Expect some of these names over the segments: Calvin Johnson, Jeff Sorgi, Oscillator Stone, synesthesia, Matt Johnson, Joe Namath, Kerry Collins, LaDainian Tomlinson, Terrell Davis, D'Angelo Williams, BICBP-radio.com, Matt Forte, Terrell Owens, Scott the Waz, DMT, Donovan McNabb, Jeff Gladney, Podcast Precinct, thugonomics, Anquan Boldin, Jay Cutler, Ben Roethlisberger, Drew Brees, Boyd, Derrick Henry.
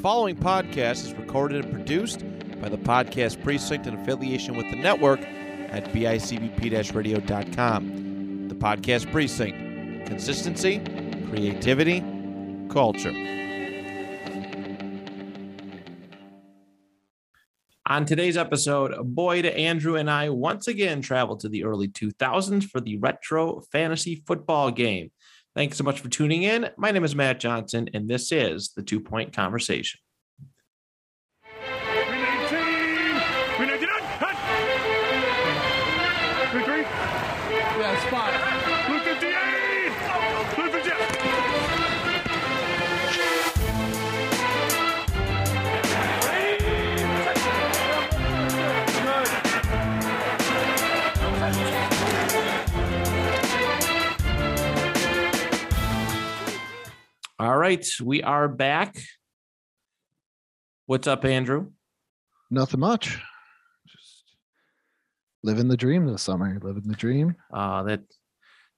following podcast is recorded and produced by the Podcast Precinct in affiliation with the network at BICBP-radio.com. The Podcast Precinct. Consistency, creativity, culture. On today's episode, Boyd, Andrew, and I once again travel to the early 2000s for the retro fantasy football game. Thanks so much for tuning in. My name is Matt Johnson, and this is the 2 Point Conversation. All right, we are back. What's up, Andrew? Nothing much. Just living the dream this summer. Living the dream. That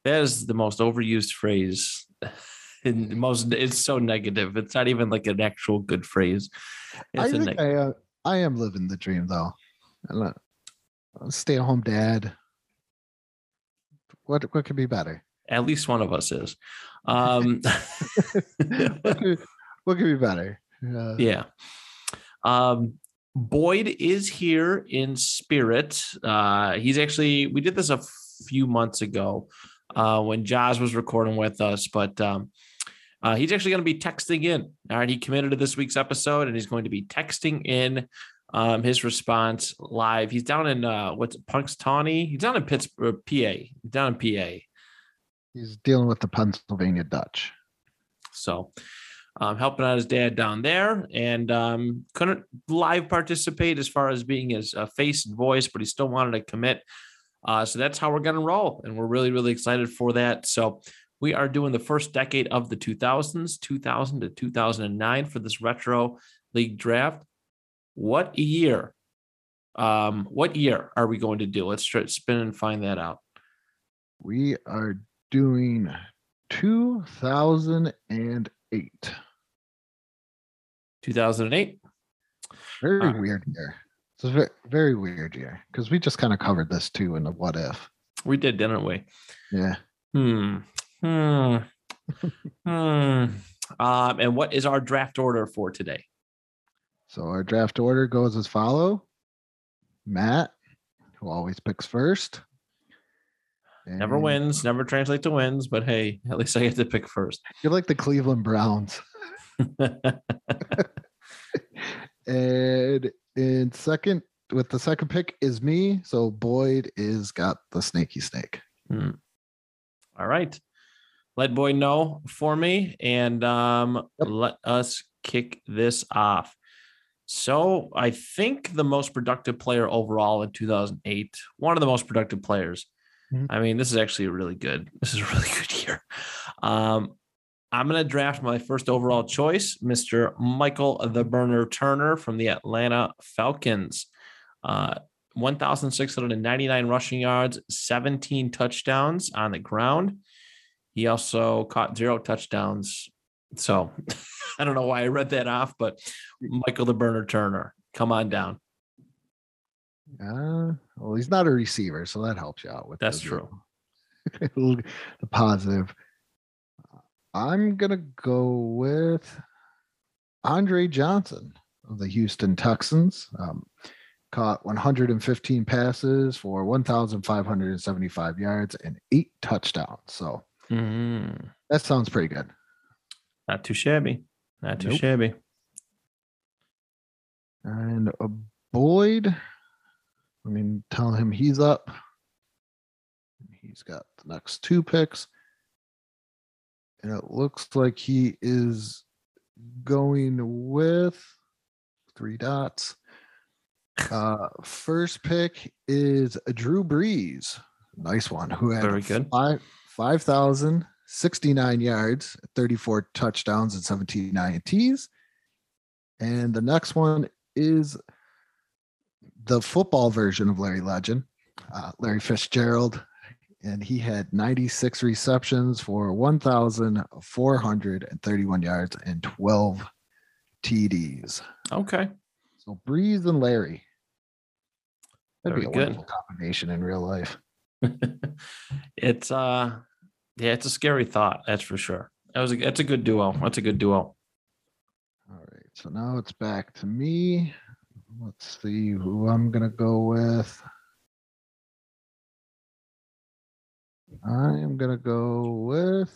is the most overused phrase. It's so negative. It's not even like an actual good phrase. I am living the dream though. I'm a stay-at-home dad. What could be better? At least one of us is. What could be better? Yeah. Boyd is here in spirit. He's actually, we did this a few months ago when Josh was recording with us, but he's actually going to be texting in. All right. He committed to this week's episode and he's going to be texting in his response live. He's down in Punxsutawney. He's down in Pittsburgh, PA. He's dealing with the Pennsylvania Dutch. So helping out his dad down there and couldn't live participate as far as being his face and voice, but he still wanted to commit. So that's how we're going to roll. And we're really, really excited for that. So we are doing the first decade of the 2000s, 2000 to 2009 for this retro league draft. What year? What year are we going to do? Let's try to spin and find that out. We are doing 2008. 2008. Very weird year. It's a very weird year because we just kind of covered this too in the what if. We did, didn't we? Yeah. And what is our draft order for today? So our draft order goes as follows: Matt, who always picks first. And never wins, never translate to wins, but hey, at least I get to pick first. You're like the Cleveland Browns. And in second, with the second pick is me. So Boyd is got the snaky snake. All right. Let Boyd know for me and let us kick this off. So I think the most productive player overall in 2008, one of the most productive players. I mean, this is actually really good. This is a really good year. I'm going to draft my first overall choice, Mr. Michael the Burner Turner from the Atlanta Falcons. 1,699 rushing yards, 17 touchdowns on the ground. He also caught 0 touchdowns. So I don't know why I read that off, but Michael the Burner Turner, come on down. Well, he's not a receiver, so that helps you out with that's true. The positive. I'm gonna go with Andre Johnson of the Houston Texans. Caught 115 passes for 1,575 yards and 8 touchdowns. So that sounds pretty good. Not too shabby. Not too shabby. And Boyd. I mean, tell him he's up. He's got the next 2 picks. And it looks like he is going with 3 dots. First pick is Drew Brees. Nice one. Who had very good 5,069 yards, 34 touchdowns, and 17 INTs. And the next one is the football version of Larry Legend, Larry Fitzgerald, and he had 96 receptions for 1,431 yards and 12 TDs. Okay. So Brees and Larry. That'd be a wonderful combination in real life. It's a scary thought, that's for sure. That's a good duo. That's a good duo. All right. So now it's back to me. Let's see who I'm going to go with. I am going to go with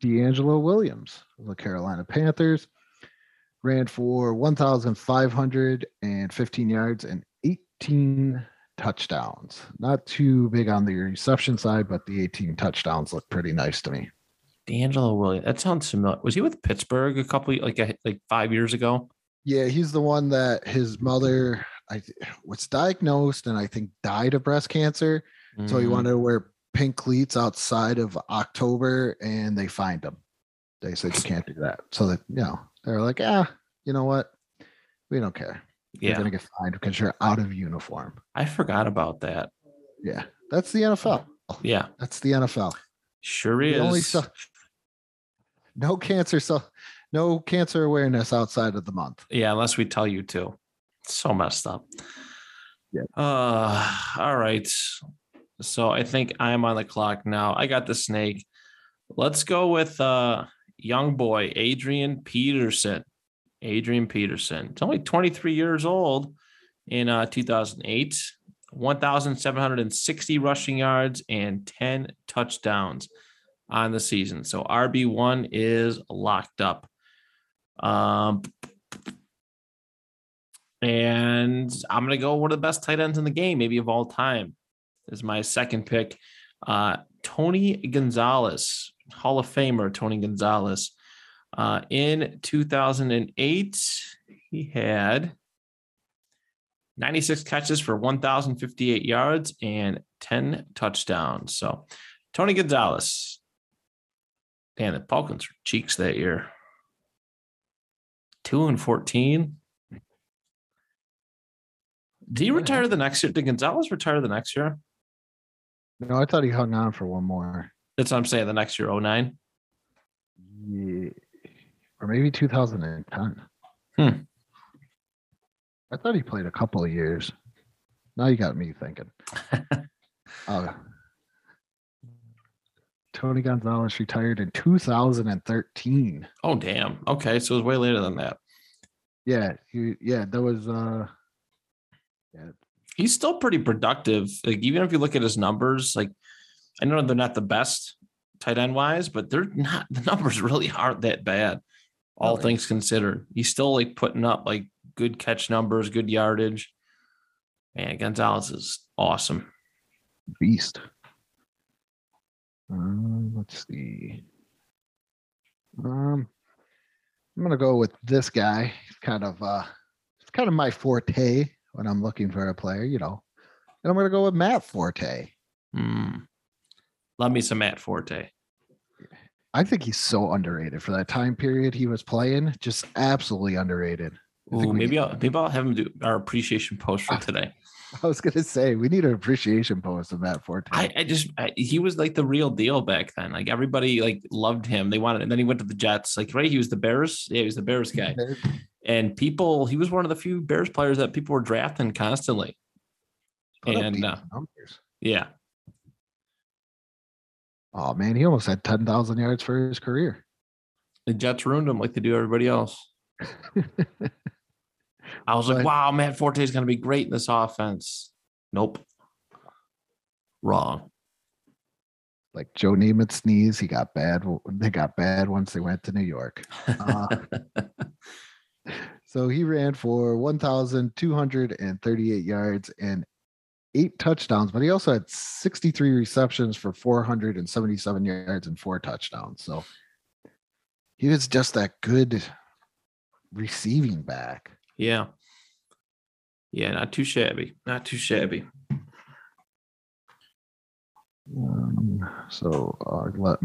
D'Angelo Williams of the Carolina Panthers. Ran for 1,515 yards and 18 touchdowns. Not too big on the reception side, but the 18 touchdowns look pretty nice to me. D'Angelo Williams. That sounds familiar. Was he with Pittsburgh like 5 years ago? Yeah, he's the one that his mother was diagnosed and I think died of breast cancer. Mm-hmm. So he wanted to wear pink cleats outside of October, and they fined him. They said you can't do that. So that they're like, you know what? We don't care. Yeah. You're gonna get fined because you're out of uniform. I forgot about that. Yeah, that's the NFL. Yeah, that's the NFL. Sure is. No cancer awareness outside of the month. Yeah, unless we tell you to. It's so messed up. Yeah. All right. So I think I'm on the clock now. I got the snake. Let's go with young boy, Adrian Peterson. Adrian Peterson. It's only 23 years old in 2008. 1,760 rushing yards and 10 touchdowns on the season. So RB1 is locked up. And I'm going to go one of the best tight ends in the game, maybe of all time. This is my second pick. Tony Gonzalez, Hall of Famer Tony Gonzalez. In 2008, he had 96 catches for 1,058 yards and 10 touchdowns. So Tony Gonzalez. Damn, the Falcons were cheeks that year. 2-14. Did he retire the next year? Did Gonzalez retire the next year? No, I thought he hung on for one more. That's what I'm saying. The next year, 2009. Yeah. Or maybe 2010. I thought he played a couple of years. Now you got me thinking. Tony Gonzalez retired in 2013. Oh, damn. Okay, so it was way later than that. Yeah, that was... He's still pretty productive. Like, even if you look at his numbers, like, I know they're not the best tight end wise, but the numbers really aren't that bad. All things considered, he's still like putting up like good catch numbers, good yardage. Man, Gonzalez is awesome. Beast. Let's see. I'm going to go with this guy. It's kind of my forte when I'm looking for a player, and I'm going to go with Matt Forte. Love me some Matt Forte. I think he's so underrated for that time period he was playing. Just absolutely underrated. Ooh, maybe I'll have him do our appreciation post for today. I was going to say, we need an appreciation post of Matt Forte. He was like the real deal back then. Like everybody like loved him. They wanted, and then he went to the Jets. Like, right, he was the Bears. Yeah, he was the Bears guy. And he was one of the few Bears players that people were drafting constantly. Yeah. Oh, man, he almost had 10,000 yards for his career. The Jets ruined him like they do everybody else. I was like, wow, Matt Forte is going to be great in this offense. Nope. Wrong. Like Joe Namath sneeze, they got bad once they went to New York. So he ran for 1,238 yards and 8 touchdowns, but he also had 63 receptions for 477 yards and 4 touchdowns. So he was just that good receiving back. Yeah. Yeah, not too shabby. Not too shabby. Letting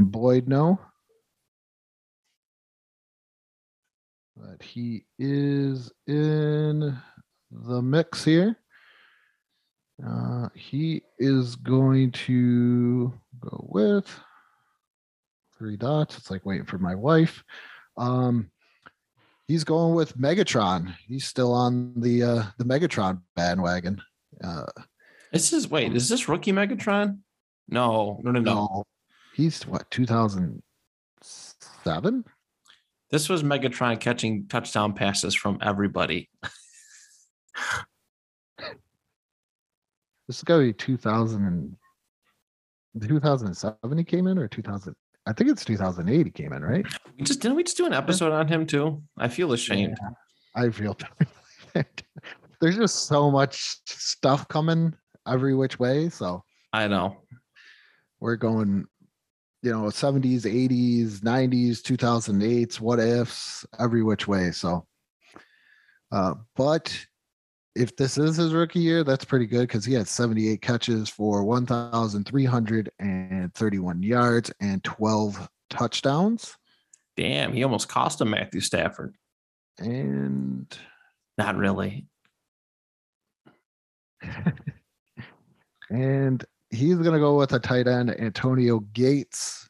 Boyd know that he is in the mix here. He is going to go with 3 dots. It's like waiting for my wife. He's going with Megatron. He's still on the Megatron bandwagon. Is this rookie Megatron? No. He's what, 2007? This was Megatron catching touchdown passes from everybody. This is going to be 2007 he came in, or 2000. I think it's 2008 he came in, right? Didn't we just do an episode on him too? I feel ashamed. Yeah, I feel bad. There's just so much stuff coming every which way. So I know we're going, 70s, 80s, 90s, 2008s, what ifs, every which way. So, but if this is his rookie year, that's pretty good, because he had 78 catches for 1,331 yards and 12 touchdowns. Damn, he almost cost him Matthew Stafford. And not really. And he's going to go with a tight end, Antonio Gates,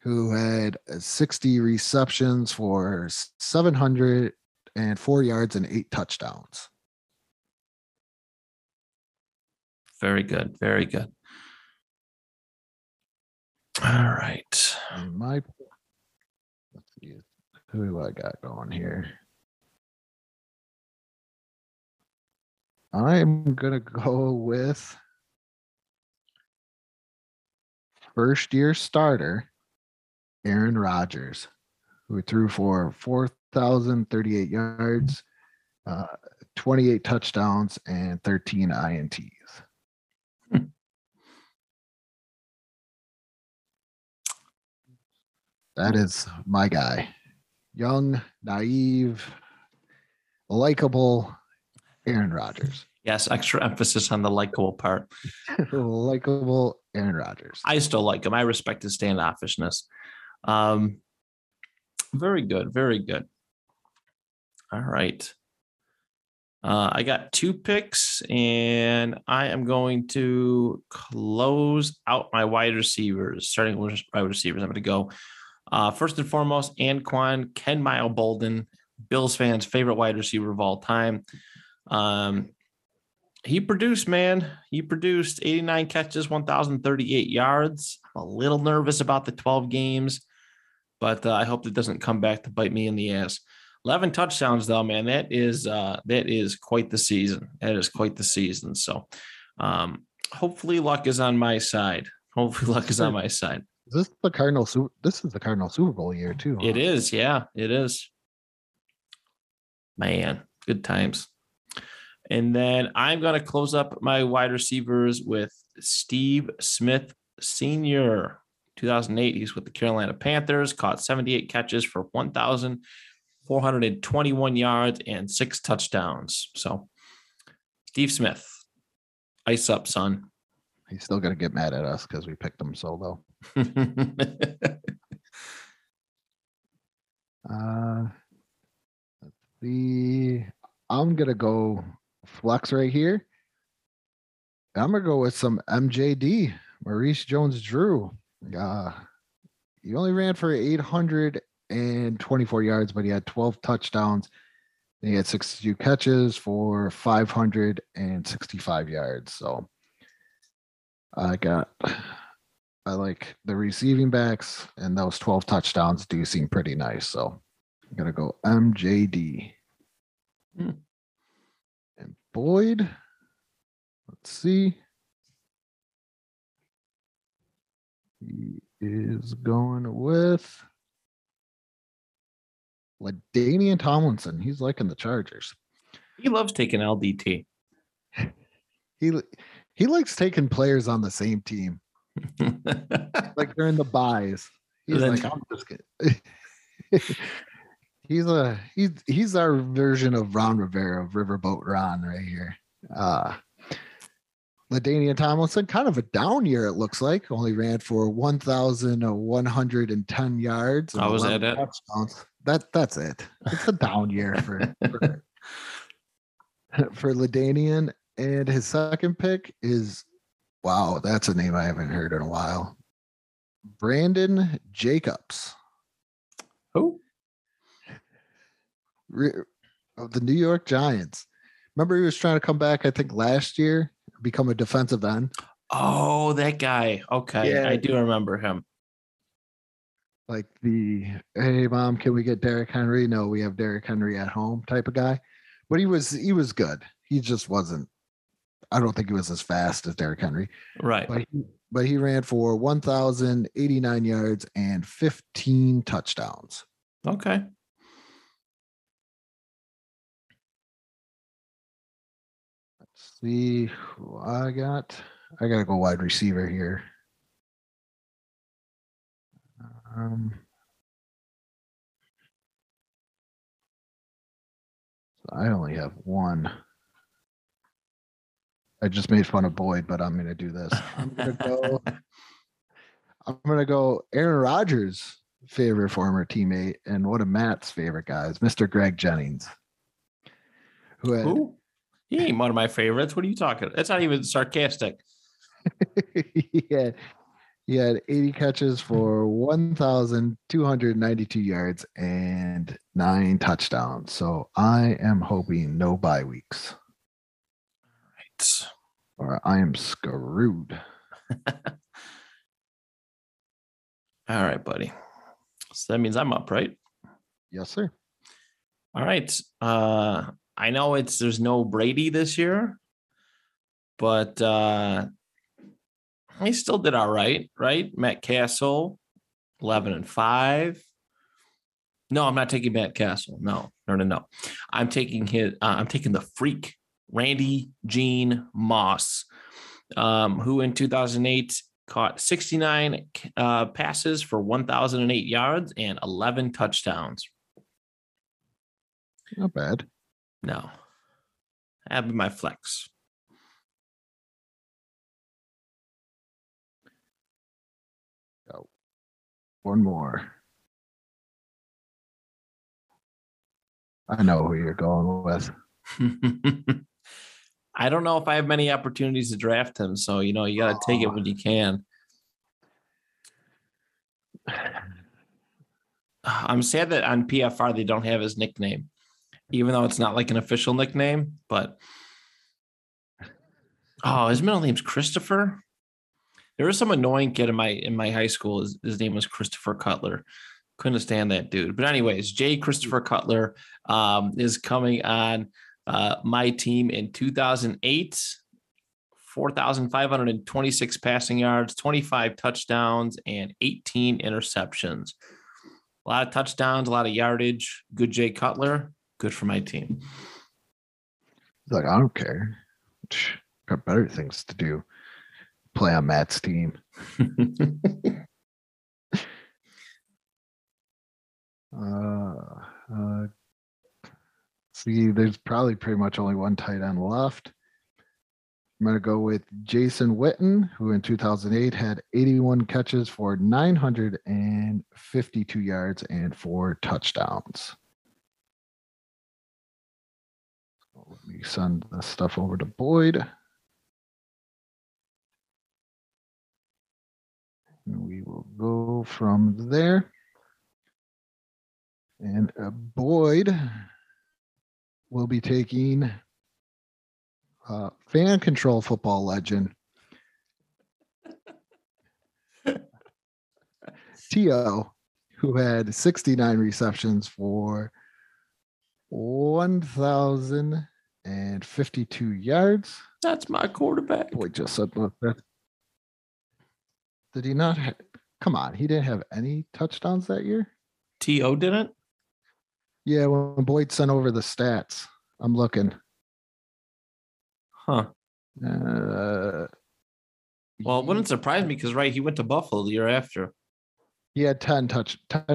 who had 60 receptions for 704 yards and 8 touchdowns. Very good. Very good. All right. Let's see. Who do I got going here? I'm going to go with first-year starter Aaron Rodgers, who threw for 4,038 yards, 28 touchdowns, and 13 INTs. That is my guy. Young, naive, likable Aaron Rodgers. Yes, extra emphasis on the likable part. Likable Aaron Rodgers. I still like him. I respect his standoffishness. Very good. Very good. All right. I got 2 picks, and I am going to close out my wide receivers, starting with wide receivers. I'm going to go first and foremost, Anquan Boldin, Bills fans' favorite wide receiver of all time. He produced, man. He produced 89 catches, 1,038 yards. I'm a little nervous about the 12 games, but I hope it doesn't come back to bite me in the ass. 11 touchdowns, though, man. That is quite the season. That is quite the season. So hopefully luck is on my side. Is this the Cardinals? This is the Cardinals Super Bowl year, too. Huh? It is. Yeah, it is. Man, good times. And then I'm going to close up my wide receivers with Steve Smith, Sr. 2008. He's with the Carolina Panthers, caught 78 catches for 1,421 yards and 6 touchdowns. So Steve Smith, ice up, son. He's still going to get mad at us because we picked him solo. I'm going to go flex right here. I'm going to go with some MJD, Maurice Jones-Drew. He only ran for 824 yards, but he had 12 touchdowns. And he had 62 catches for 565 yards. So I like the receiving backs, and those 12 touchdowns do seem pretty nice. So I'm going to go MJD. And Boyd, let's see. He is going with LaDainian Tomlinson. He's liking the Chargers. He loves taking LDT. He likes taking players on the same team. Like during the buys. He's like, I'm just kidding. He's our version of Ron Rivera, of Riverboat Ron right here. LaDainian Tomlinson, kind of a down year, it looks like. Only ran for 1,110 yards. I was at it. That's it. It's a down year for LaDainian. And his second pick is, wow, that's a name I haven't heard in a while. Brandon Jacobs. Who? of the New York Giants. Remember he was trying to come back, I think, last year, become a defensive end? Oh, that guy. Okay, yeah. I do remember him. Like the, hey, mom, can we get Derrick Henry? No, we have Derrick Henry at home type of guy. But he was good. He just wasn't, I don't think he was as fast as Derrick Henry. Right. But he ran for 1,089 yards and 15 touchdowns. Okay. Let's see who I got. I got to go wide receiver here. So I only have one. I just made fun of Boyd, but I'm going to do this. I'm going to go Aaron Rodgers' favorite former teammate and one of Matt's favorite guys, Mr. Greg Jennings. Who? He ain't one of my favorites. What are you talking? That's not even sarcastic. Yeah. He had 80 catches for 1,292 yards and 9 touchdowns. So I am hoping no bye weeks. All right. Or I am screwed. All right, buddy. So that means I'm up, right? Yes, sir. All right. I know there's no Brady this year, but he still did all right, right? Matt Castle, 11-5. No, I'm not taking Matt Castle. No. I'm taking his. I'm taking the freak, Randy Gene Moss, who in 2008 caught 69 passes for 1,008 yards and 11 touchdowns. Not bad. No, that'd be my flex. One more. I know who you're going with. I don't know if I have many opportunities to draft him, so you got to take it when you can. I'm sad that on PFR they don't have his nickname, even though it's not like an official nickname. But his middle name's Christopher. There was some annoying kid in my high school. His name was Christopher Cutler. Couldn't stand that dude. But anyways, J. Christopher Cutler is coming on my team in 2008. 4,526 passing yards, 25 touchdowns, and 18 interceptions. A lot of touchdowns, a lot of yardage. Good J. Cutler. Good for my team. He's like, I don't care. Got better things to do. Play on Matt's team. See, there's probably pretty much only one tight end left. I'm going to go with Jason Witten, who in 2008 had 81 catches for 952 yards and 4 touchdowns. So let me send this stuff over to Boyd. We will go from there. And Boyd will be taking fan control football legend T.O., who had 69 receptions for 1,052 yards. That's my quarterback. Boyd just said that. Did he not? Come on, he didn't have any touchdowns that year? T.O. didn't? Yeah, when Boyd sent over the stats, I'm looking. Huh. Well, it wouldn't surprise me because, right, he went to Buffalo the year after. He had 10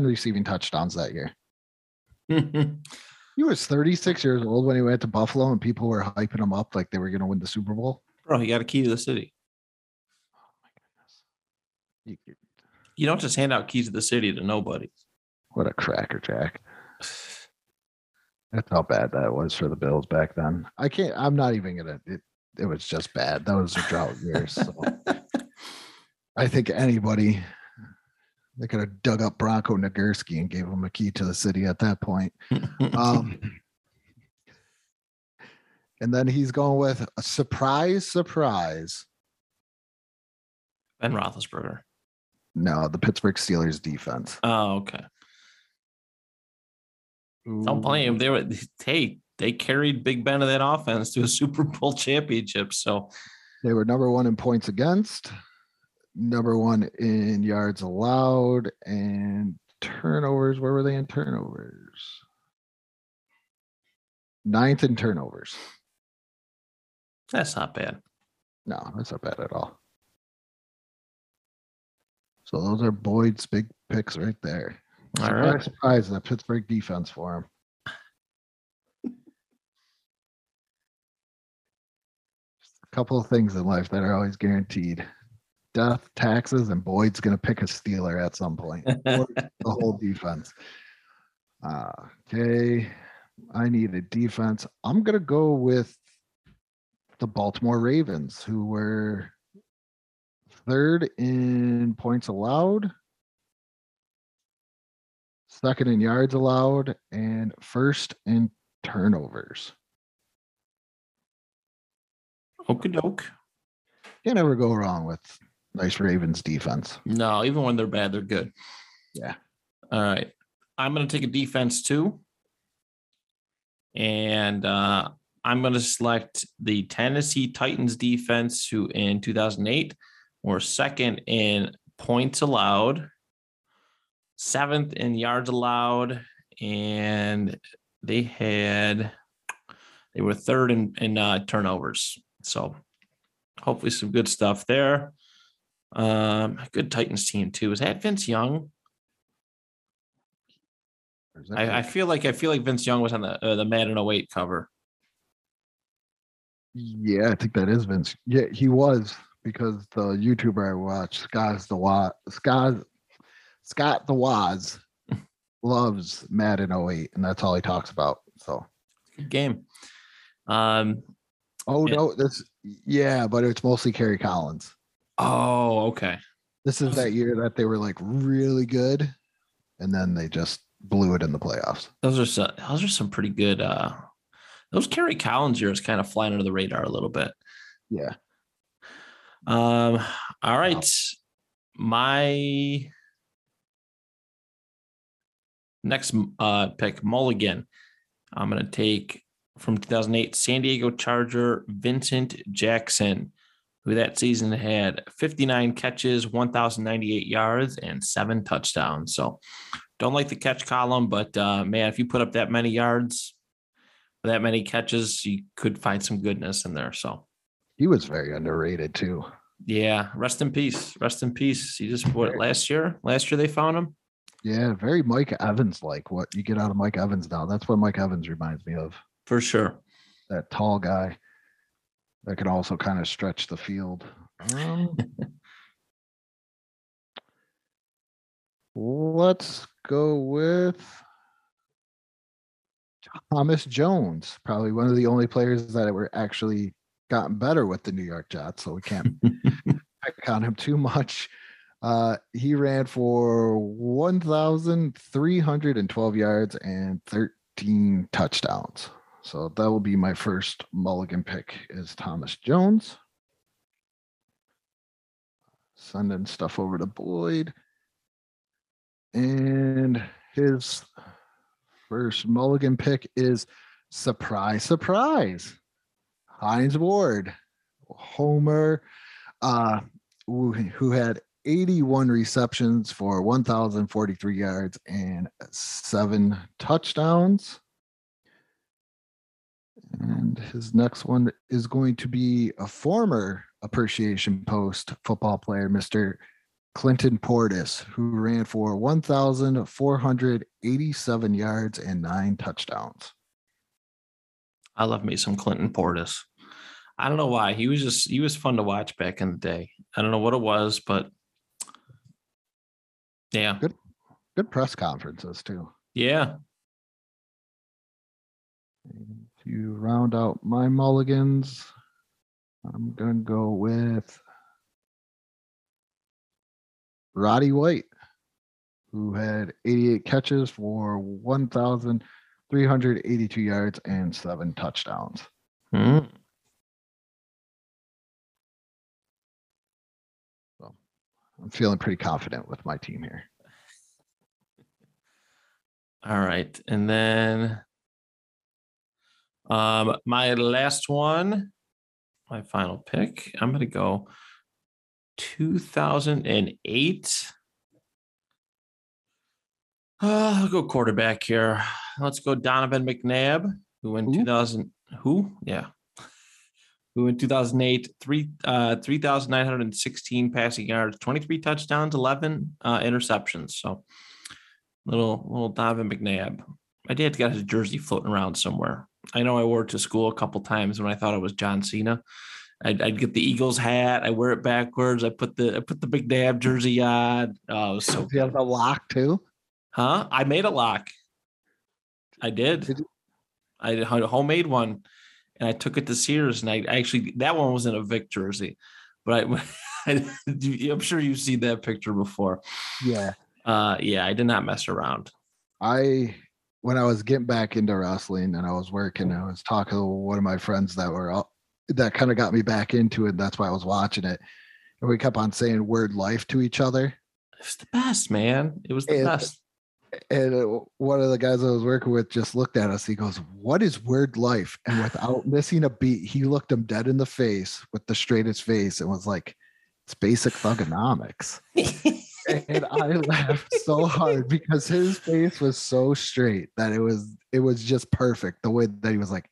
receiving touchdowns that year. He was 36 years old when he went to Buffalo, and people were hyping him up like they were going to win the Super Bowl. Bro, he got a key to the city. You don't just hand out keys to the city to nobody. What a crackerjack. That's how bad that was for the Bills back then. I'm not even going to. It was just bad. That was a drought year. So I think anybody They could have dug up Bronco Nagurski and gave him a key to the city at that point. And then he's going with a surprise. Ben Roethlisberger. No, the Pittsburgh Steelers defense. Oh, okay. Ooh. Don't blame him. They carried Big Ben of that offense to a Super Bowl championship. So they were number one in points against, number one in yards allowed, and turnovers. Where were they in turnovers? Ninth in turnovers. That's not bad. No, that's not bad at all. So those are Boyd's big picks right there. All right. Surprise, that Pittsburgh defense for him. Couple of things in life that are always guaranteed: death, taxes, and Boyd's going to pick a Steeler at some point. The whole defense. Okay, I need a defense. I'm going to go with the Baltimore Ravens, who were third in points allowed, second in yards allowed, and first in turnovers. Okie doke. Can't ever go wrong with nice Ravens defense. No, even when they're bad, they're good. Yeah. All right. I'm going to take a defense too. And I'm going to select the Tennessee Titans defense, who in 2008 were second in points allowed, seventh in yards allowed, and they were third in turnovers. So hopefully some good stuff there. Good Titans team too. Is that Vince Young? I feel like Vince Young was on the Madden 08 cover. Yeah, I think that is Vince. Yeah, he was, because the YouTuber I watched, Scott the Waz, loves Madden 08, and that's all he talks about. So good game. But it's mostly Kerry Collins. Oh, okay. This is that year that they were like really good, and then they just blew it in the playoffs. Those are some pretty good. Those Kerry Collins years kind of flying under the radar a little bit. Yeah. All right. Wow. My next pick, Mulligan. I'm gonna take, from 2008, San Diego Charger Vincent Jackson, who that season had 59 catches, 1,098 yards, and 7 touchdowns. So don't like the catch column, but man, if you put up that many yards, that many catches, you could find some goodness in there. So he was very underrated too. Yeah. Rest in peace. He just put last year they found him. Yeah. Very Mike Evans. Like what you get out of Mike Evans now. That's what Mike Evans reminds me of. For sure. That tall guy that could also kind of stretch the field. Let's go with Thomas Jones, probably one of the only players that were actually gotten better with the New York Jets, so we can't pick on him too much. He ran for 1,312 yards and 13 touchdowns. So that will be my first Mulligan pick, is Thomas Jones. Sending stuff over to Boyd. And his first Mulligan pick is, surprise, Hines Ward, Homer, who had 81 receptions for 1,043 yards and 7 touchdowns. And his next one is going to be a former Appreciation Post football player, Mr. Clinton Portis, who ran for 1,487 yards and 9 touchdowns. I love me some Clinton Portis. I don't know why. He was fun to watch back in the day. I don't know what it was, but yeah. Good press conferences too. Yeah. You round out my Mulligans. I'm going to go with Roddy White, who had 88 catches for 1,382 yards and 7 touchdowns. Mm-hmm. So I'm feeling pretty confident with my team here. All right. And then my last one, my final pick, I'm going to go 2008. I'll go quarterback here. Let's go Donovan McNabb, who in 2008, 3,916 passing yards, 23 touchdowns, 11 interceptions. So little Donovan McNabb. My dad's got his jersey floating around somewhere. I know I wore it to school a couple times when I thought it was John Cena. I'd get the Eagles hat. I wear it backwards. I put the McNabb jersey on. Oh, it was so you have a lock too? Huh? I made a lock. I did. I had a homemade one, and I took it to Sears, and I actually that one was in a Vic jersey, but I'm sure you've seen that picture before. Yeah. I did not mess around. When I was getting back into wrestling and I was working, I was talking to one of my friends that kind of got me back into it. That's why I was watching it. And we kept on saying word life to each other. It's the best, man. It was the best. And one of the guys I was working with just looked at us. He goes, "What is word life?" And without missing a beat, he looked him dead in the face with the straightest face and was like, "It's basic thugonomics." And I laughed so hard because his face was so straight that it was just perfect. The way that he was like,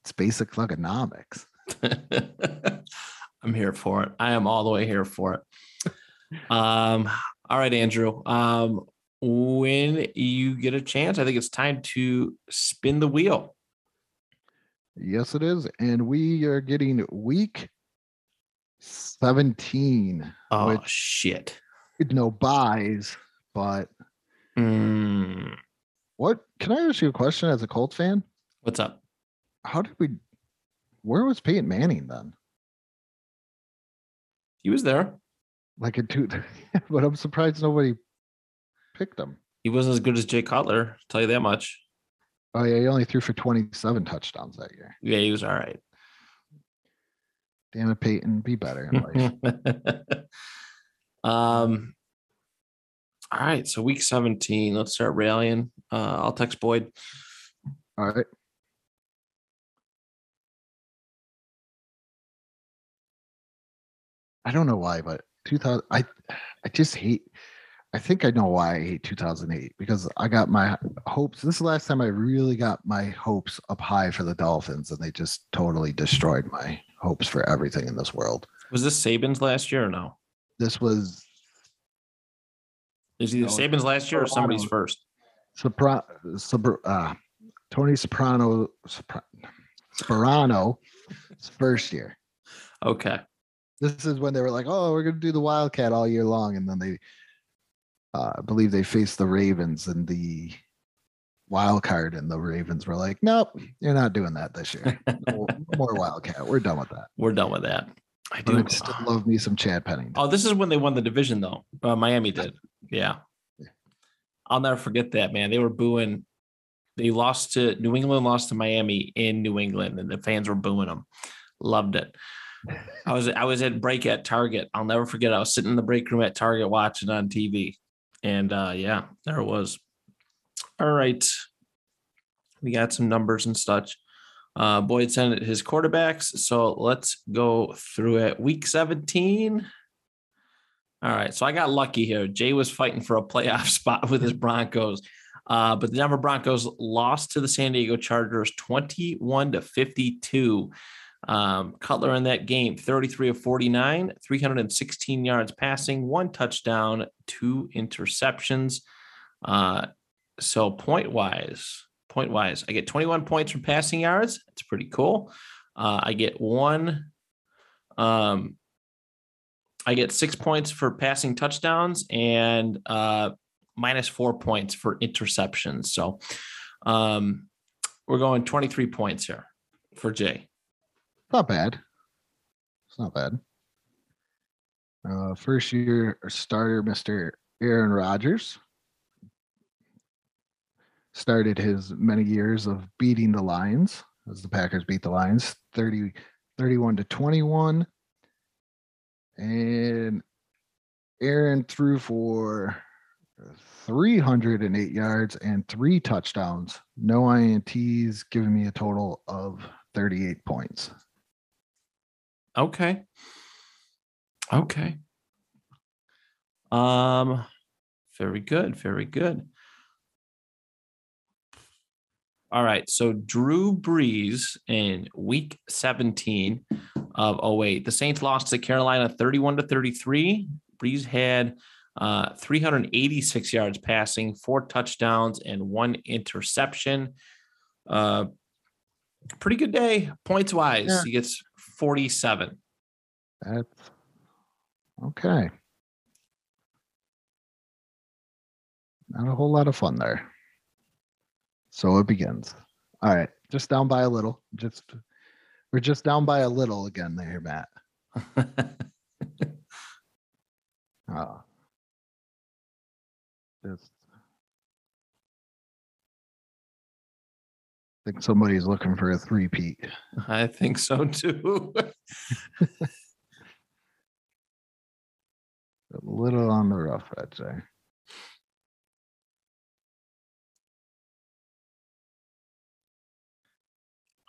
"It's basic thugonomics." I'm here for it. I am all the way here for it. All right, Andrew. When you get a chance, I think it's time to spin the wheel. Yes, it is. And we are getting week 17. Oh, shit. No buys, but What can I ask you a question as a Colts fan? What's up? Where was Peyton Manning then? He was there, but I'm surprised nobody picked him. He wasn't as good as Jay Cutler, I'll tell you that much. Oh, yeah, he only threw for 27 touchdowns that year. Yeah, he was all right. Damn it, Peyton, be better in life. All right, so week 17, let's start rallying. I'll text Boyd. All right. I don't know why, but I think I know why I hate 2008, because I got my hopes. This is the last time I really got my hopes up high for the Dolphins, and they just totally destroyed my hopes for everything in this world. Was this Saban's last year or no? This was. Is either Saban's last year or somebody's first? Tony Sperano's first year. Okay. This is when they were like, "Oh, we're going to do the Wildcat all year long," and then they, I believe, they faced the Ravens in the wild card, and the Ravens were like, "Nope, you're not doing that this year. No more Wildcat. We're done with that. We're done with that." I still love me some Chad Pennington. Oh, this is when they won the division, though. Miami did. Yeah. I'll never forget that, man. They were booing. They lost to New England, lost to Miami in New England, and the fans were booing them. Loved it. I was at break at Target. I'll never forget. I was sitting in the break room at Target watching on TV. And, there it was. All right. We got some numbers and such. Boyd sent his quarterbacks, so let's go through it. Week 17. All right, so I got lucky here. Jay was fighting for a playoff spot with his Broncos, but the Denver Broncos lost to the San Diego Chargers 21-52. Cutler in that game, 33 of 49, 316 yards passing, 1 touchdown, 2 interceptions. So point-wise, I get 21 points from passing yards. That's pretty cool. I get 6 points for passing touchdowns and minus 4 points for interceptions. So we're going 23 points here for Jay. It's not bad. First year starter, Mr. Aaron Rodgers. started his many years of beating the Lions, as the Packers beat the Lions 31-21. And Aaron threw for 308 yards and 3 touchdowns, no INTs, giving me a total of 38 points. Okay. Very good. All right, so Drew Brees in week 17 of 08. The Saints lost to Carolina 31-33. Brees had 386 yards passing, 4 touchdowns, and 1 interception. Pretty good day, points-wise. Yeah. He gets 47. That's okay. Not a whole lot of fun there. So it begins. All right. Just down by a little. We're just down by a little again there, Matt. I think somebody's looking for a three-peat. I think so too. A little on the rough, I'd say.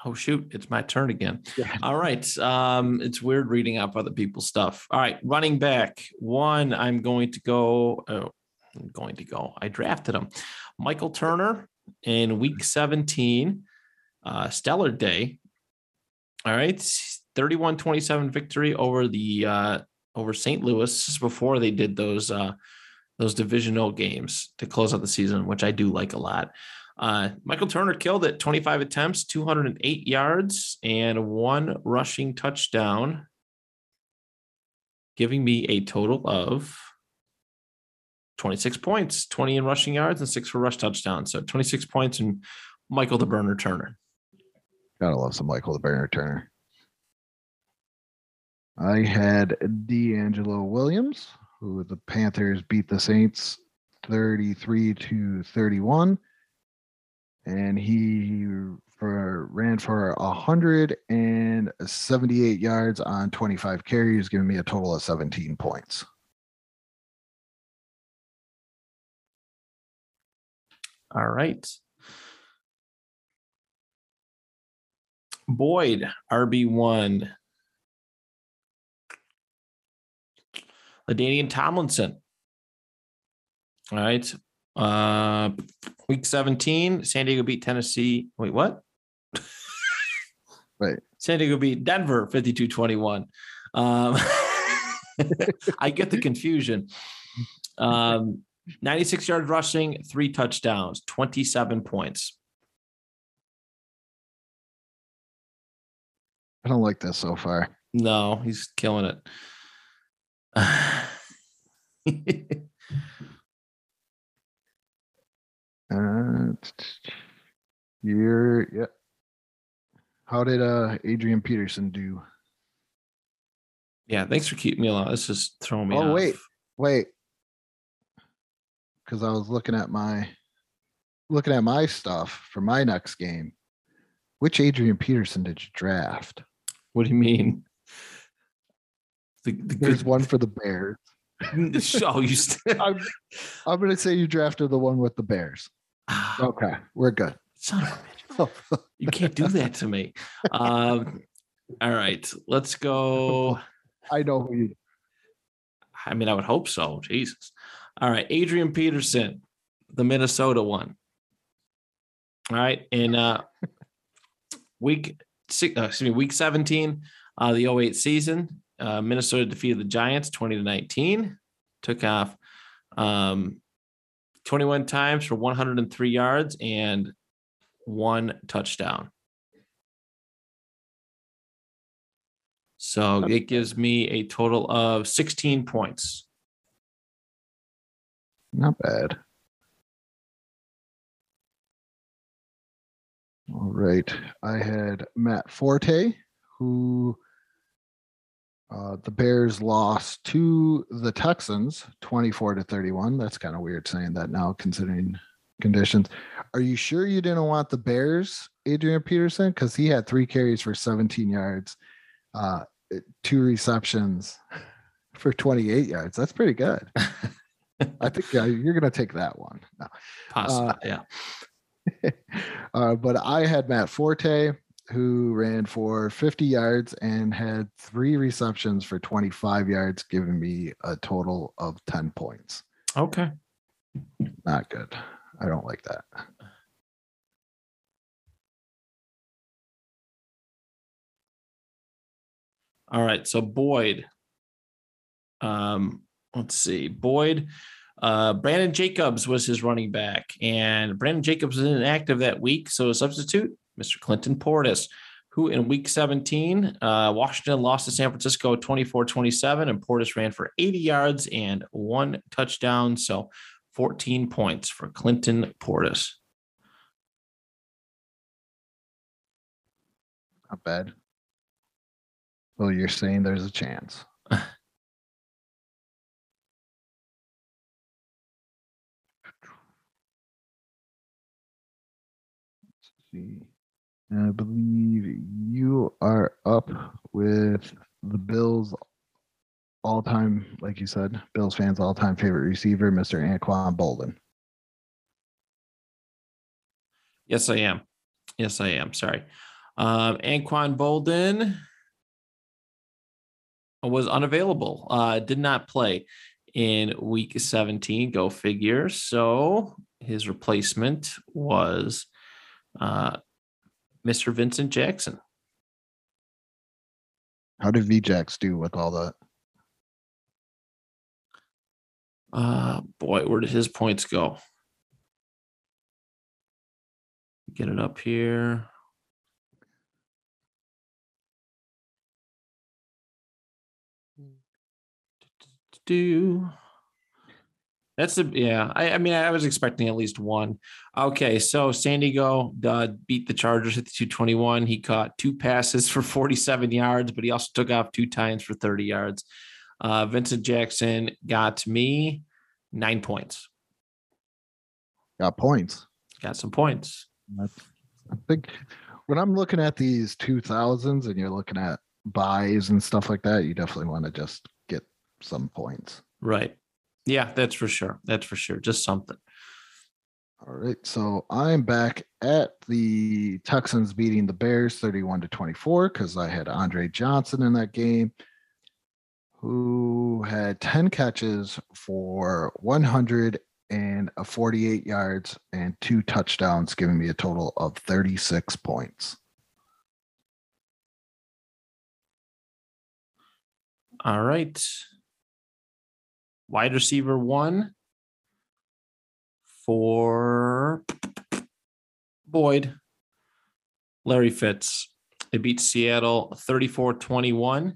Oh, shoot. It's my turn again. Yeah. All right. It's weird reading up other people's stuff. All right. Running back one. I drafted him. Michael Turner in week 17. Stellar day. All right. 31-27 victory over St. Louis before they did those divisional games to close out the season, which I do like a lot. Michael Turner killed it, 25 attempts, 208 yards, and 1 rushing touchdown, giving me a total of 26 points, 20 in rushing yards and 6 for rush touchdowns. So 26 points and Michael the Burner Turner. Gotta love some Michael the Burner Turner. I had D'Angelo Williams, who the Panthers beat the Saints 33-31. And he ran for 178 yards on 25 carries, giving me a total of 17 points. All right. Boyd, RB1. LaDainian Tomlinson. All right. Week 17, San Diego beat Tennessee. Wait, what? Right. San Diego beat Denver 52-21. I get the confusion. 96 yards rushing, 3 touchdowns, 27 points. I don't like this so far. No, he's killing it. Yeah. How did Adrian Peterson do? Yeah, thanks for keeping me alive. This is throwing me off. Oh, wait. Because I was looking at my stuff for my next game. Which Adrian Peterson did you draft? What do you mean? There's one for the Bears. Oh, you still... I'm going to say you drafted the one with the Bears. Okay, we're good. Son of a bitch. You can't do that to me. All right, let's go. I know who you... I mean, I would hope so. Jesus. All right, Adrian Peterson, the Minnesota one. All right, in week 17, the 08 season, Minnesota defeated the Giants 20-19, took off 21 times for 103 yards and 1 touchdown. So it gives me a total of 16 points. Not bad. All right. I had Matt Forte, who the Bears lost to the Texans 24-31. That's kind of weird saying that now, considering conditions. Are you sure you didn't want the Bears, Adrian Peterson? Because he had 3 carries for 17 yards, 2 receptions for 28 yards. That's pretty good. I think you're going to take that one. No. Possibly, yeah. But I had Matt Forte, who ran for 50 yards and had 3 receptions for 25 yards, giving me a total of 10 points. Okay. Not good. I don't like that. All right. So Boyd, let's see, Boyd, Brandon Jacobs was his running back, and Brandon Jacobs was inactive that week. So a substitute, Mr. Clinton Portis, who in week 17, Washington lost to San Francisco 24-27, and Portis ran for 80 yards and 1 touchdown. So 14 points for Clinton Portis. Not bad. Well, you're saying there's a chance. I believe you are up with the Bills all-time, like you said, Bills fans all-time favorite receiver, Mr. Anquan Boldin. Yes, I am. Yes, I am. Sorry. Anquan Boldin was unavailable. Did not play in week 17. Go figure. So his replacement was Mr. Vincent Jackson. How did VJax do with all that? Boy, where did his points go? Get it up here. That's the, yeah. I mean, I was expecting at least one. Okay. So San Diego beat the Chargers at the 221. He caught 2 passes for 47 yards, but he also took off 2 times for 30 yards. Vincent Jackson got me 9 points. Got points. Got some points. I think when I'm looking at these 2000s and you're looking at buys and stuff like that, you definitely want to just get some points. Right. Yeah, that's for sure. That's for sure. Just something. All right. So I'm back at the Texans beating the Bears 31-24 because I had Andre Johnson in that game, who had 10 catches for 148 yards and 2 touchdowns, giving me a total of 36 points. All right. Wide receiver 1 for Boyd, Larry Fitz. They beat Seattle 34-21.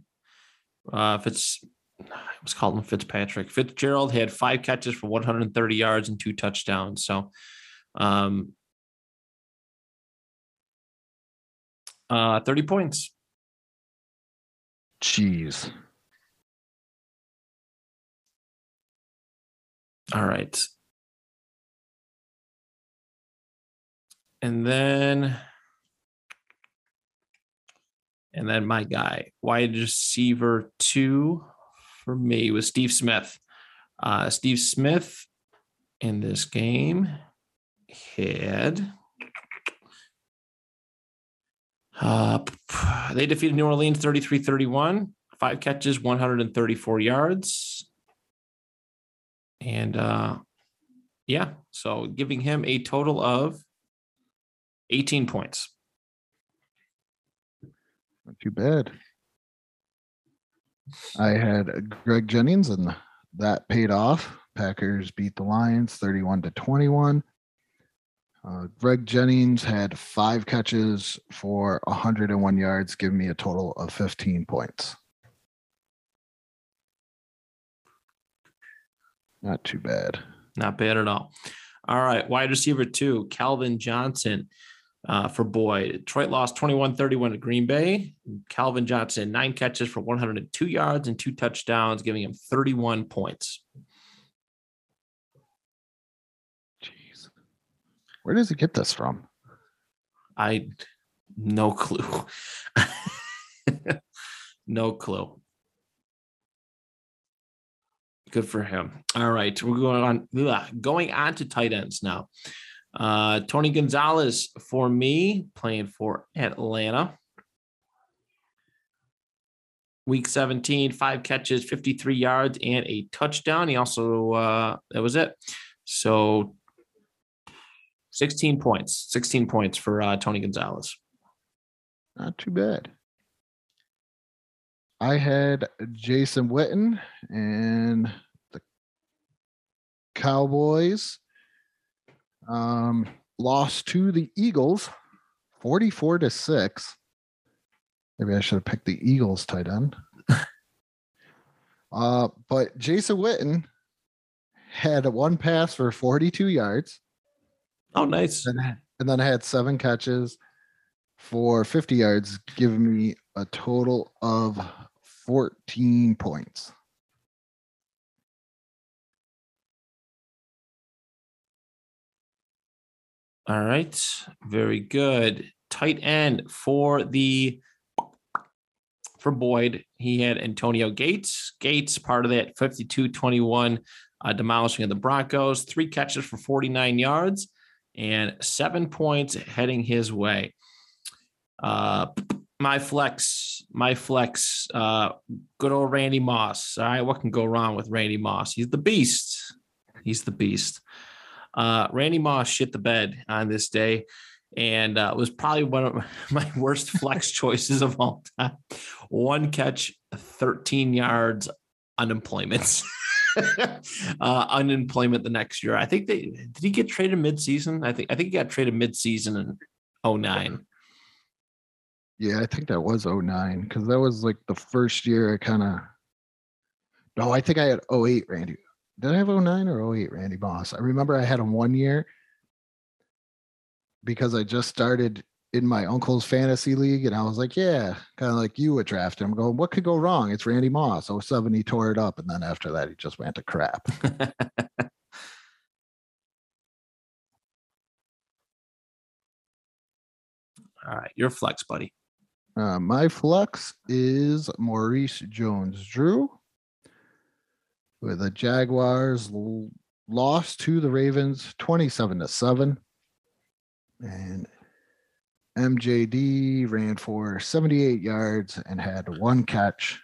I was calling him Fitzpatrick. Fitzgerald had 5 catches for 130 yards and 2 touchdowns. So, uh, 30 points. Jeez. All right. And then my guy, wide receiver 2 for me was Steve Smith. Steve Smith in this game had, they defeated New Orleans 33-31, 5 catches, 134 yards. And yeah, so giving him a total of 18 points. Not too bad. I had Greg Jennings, and that paid off. Packers beat the Lions 31-21. Greg Jennings had 5 catches for 101 yards, giving me a total of 15 points. Not too bad. Not bad at all. All right, wide receiver 2, Calvin Johnson. For Boyd, Detroit lost 21-31 to Green Bay. Calvin Johnson, 9 catches for 102 yards and 2 touchdowns, giving him 31 points. Jeez. Where does he get this from? I no clue. No clue. Good for him. All right, we're going on to tight ends now. Tony Gonzalez for me, playing for Atlanta. Week 17, 5 catches, 53 yards, and a touchdown. He also, that was it. So 16 points for Tony Gonzalez. Not too bad. I had Jason Witten and the Cowboys lost to the Eagles 44-6. Maybe I should have picked the Eagles tight end. But Jason Witten had one pass for 42 yards. Oh, nice. And then I had 7 catches for 50 yards, giving me a total of 14 points. All right. Very good. Tight end for Boyd, he had Antonio Gates. Gates, part of that 52-21 demolishing of the Broncos. 3 catches for 49 yards and 7 points heading his way. My flex, good old Randy Moss. All right, what can go wrong with Randy Moss? He's the beast. Randy Moss shit the bed on this day. And it was probably one of my worst flex choices of all time. 1 catch, 13 yards, unemployment. Unemployment the next year. I think did he get traded midseason? I think he got traded midseason in 09. Yeah, I think that was 09 because that was like the first year I kind of. No, I think I had 08 Randy. Did I have 09 or 08 Randy Moss? I remember I had him one year, because I just started in my uncle's fantasy league and I was like, yeah, kind of like you would draft him. I'm going, what could go wrong? It's Randy Moss. 07, he tore it up. And then after that, he just went to crap. All right. Your flex, buddy. My flex is Maurice Jones-Drew with the Jaguars lost to the Ravens 27-7. And MJD ran for 78 yards and had 1 catch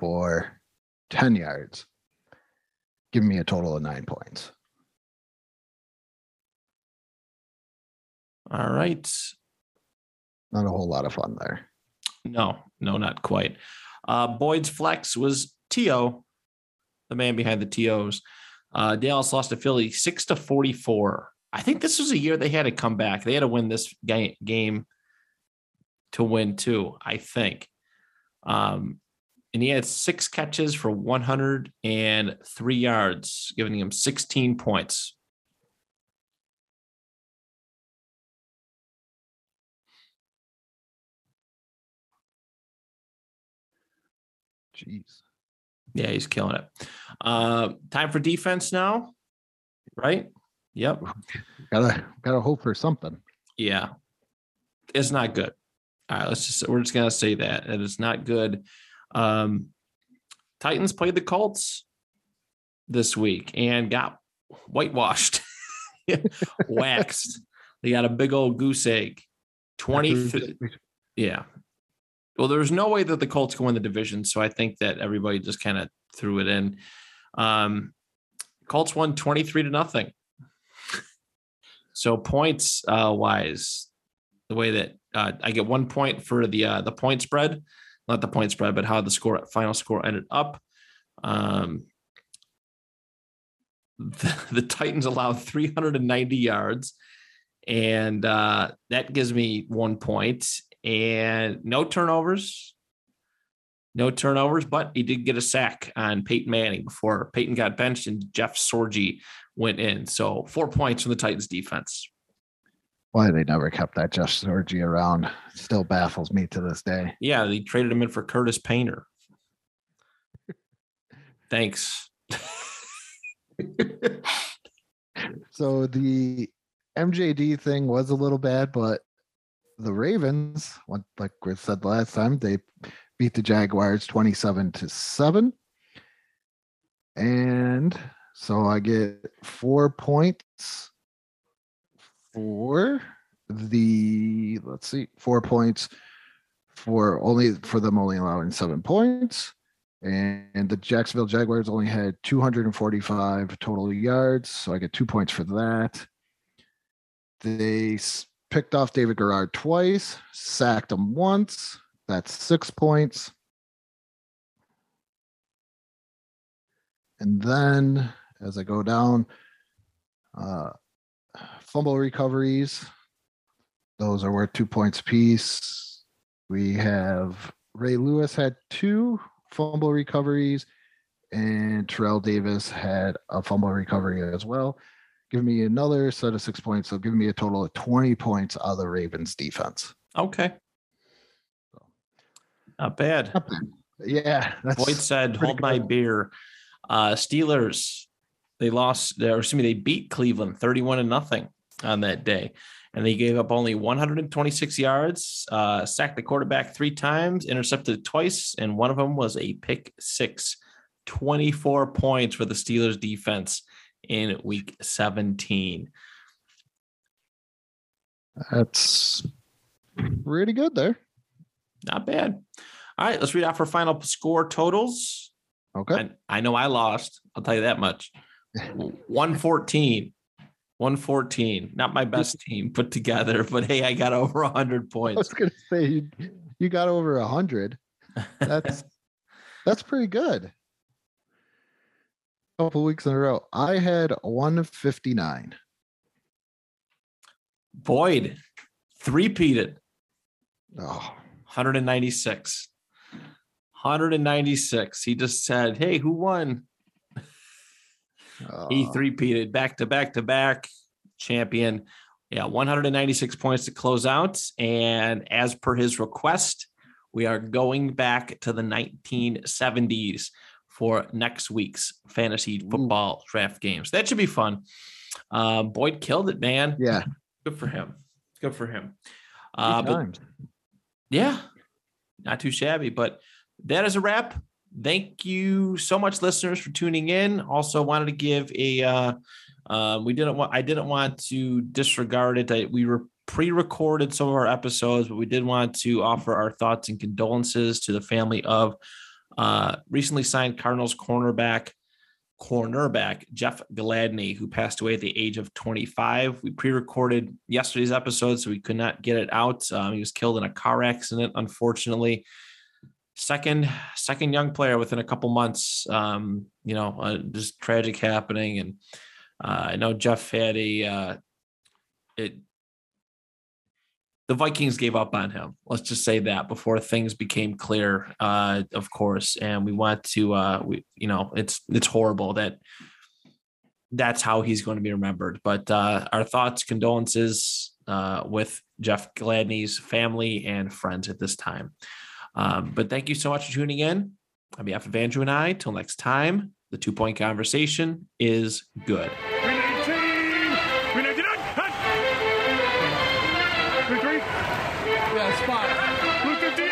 for 10 yards, giving me a total of 9 points. All right. Not a whole lot of fun there. No, not quite. Boyd's flex was T.O., the man behind the T.O.s. Dallas lost to Philly 6-44. I think this was a year they had to come back. They had to win this game to win too, I think. And he had 6 catches for 103 yards, giving him 16 points. Jeez. Yeah, he's killing it. Time for defense now, right? Yep. Gotta hope for something. Yeah. It's not good. All right, we're just gonna say that. It is not good. Titans played the Colts this week and got whitewashed. Waxed. They got a big old goose egg. 20. Yeah. Well, there's no way that the Colts can win the division, so I think that everybody just kind of threw it in. Colts won 23-0. So points wise, the way that I get 1 point for the point spread, not the point spread, but how the final score ended up. The Titans allowed 390 yards, and that gives me 1 point. And no turnovers, but he did get a sack on Peyton Manning before Peyton got benched and Jeff Sorgi went in. So 4 points from the Titans defense. Why they never kept that Jeff Sorgi around still baffles me to this day. Yeah, they traded him in for Curtis Painter. Thanks. So the MJD thing was a little bad, but the Ravens, like we said last time, they beat the Jaguars 27-7. And so I get 4 points for the, 4 points for them only allowing 7 points. And the Jacksonville Jaguars only had 245 total yards. So I get 2 points for that. They picked off David Garrard twice, sacked him once. That's 6 points. And then as I go down, fumble recoveries. Those are worth 2 points apiece. We have Ray Lewis had 2 fumble recoveries, and Terrell Davis had a fumble recovery as well. Give me another set of 6 points. So give me a total of 20 points out of the Ravens defense. Okay. So. Not bad. Not bad. Yeah. Boyd said, hold my beer. Steelers, they beat Cleveland 31-0 on that day. And they gave up only 126 yards, sacked the quarterback 3 times, intercepted twice, and one of them was a pick six. 24 points for the Steelers defense in week 17. That's pretty good there. Not bad. All right, let's read out for final score totals. Okay. I know I lost. I'll tell you that much. 114. Not my best team put together, but hey, I got over 100 points. I was going to say, you got over 100. That's pretty good. A couple weeks in a row. I had 159. Boyd, three-peated. Oh. 196. He just said, hey, who won? He three-peated back-to-back-to-back champion. Yeah, 196 points to close out. And as per his request, we are going back to the 1970s for next week's fantasy football draft games. That should be fun. Boyd killed it, man. Yeah. Good for him. Yeah, not too shabby, but that is a wrap. Thank you so much, listeners, for tuning in. Also, wanted to give a I didn't want to disregard it. We were pre-recorded some of our episodes, but we did want to offer our thoughts and condolences to the family of recently signed Cardinals cornerback Jeff Gladney, who passed away at the age of 25. We pre-recorded yesterday's episode, so we could not get it out. He was killed in a car accident, unfortunately. Second young player within a couple months, just tragic happening. And I know Jeff had the Vikings gave up on him. Let's just say that before things became clear, of course. And we want to, it's horrible that that's how he's going to be remembered. But our thoughts, condolences with Jeff Gladney's family and friends at this time. But thank you so much for tuning in. On behalf of Andrew and I, till next time, the 2 Point Conversation is good. 319, 399, hut! 3-3. Yeah, spot. 358!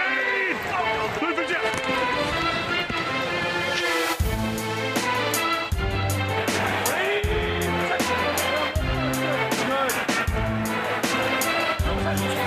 Oh, 358!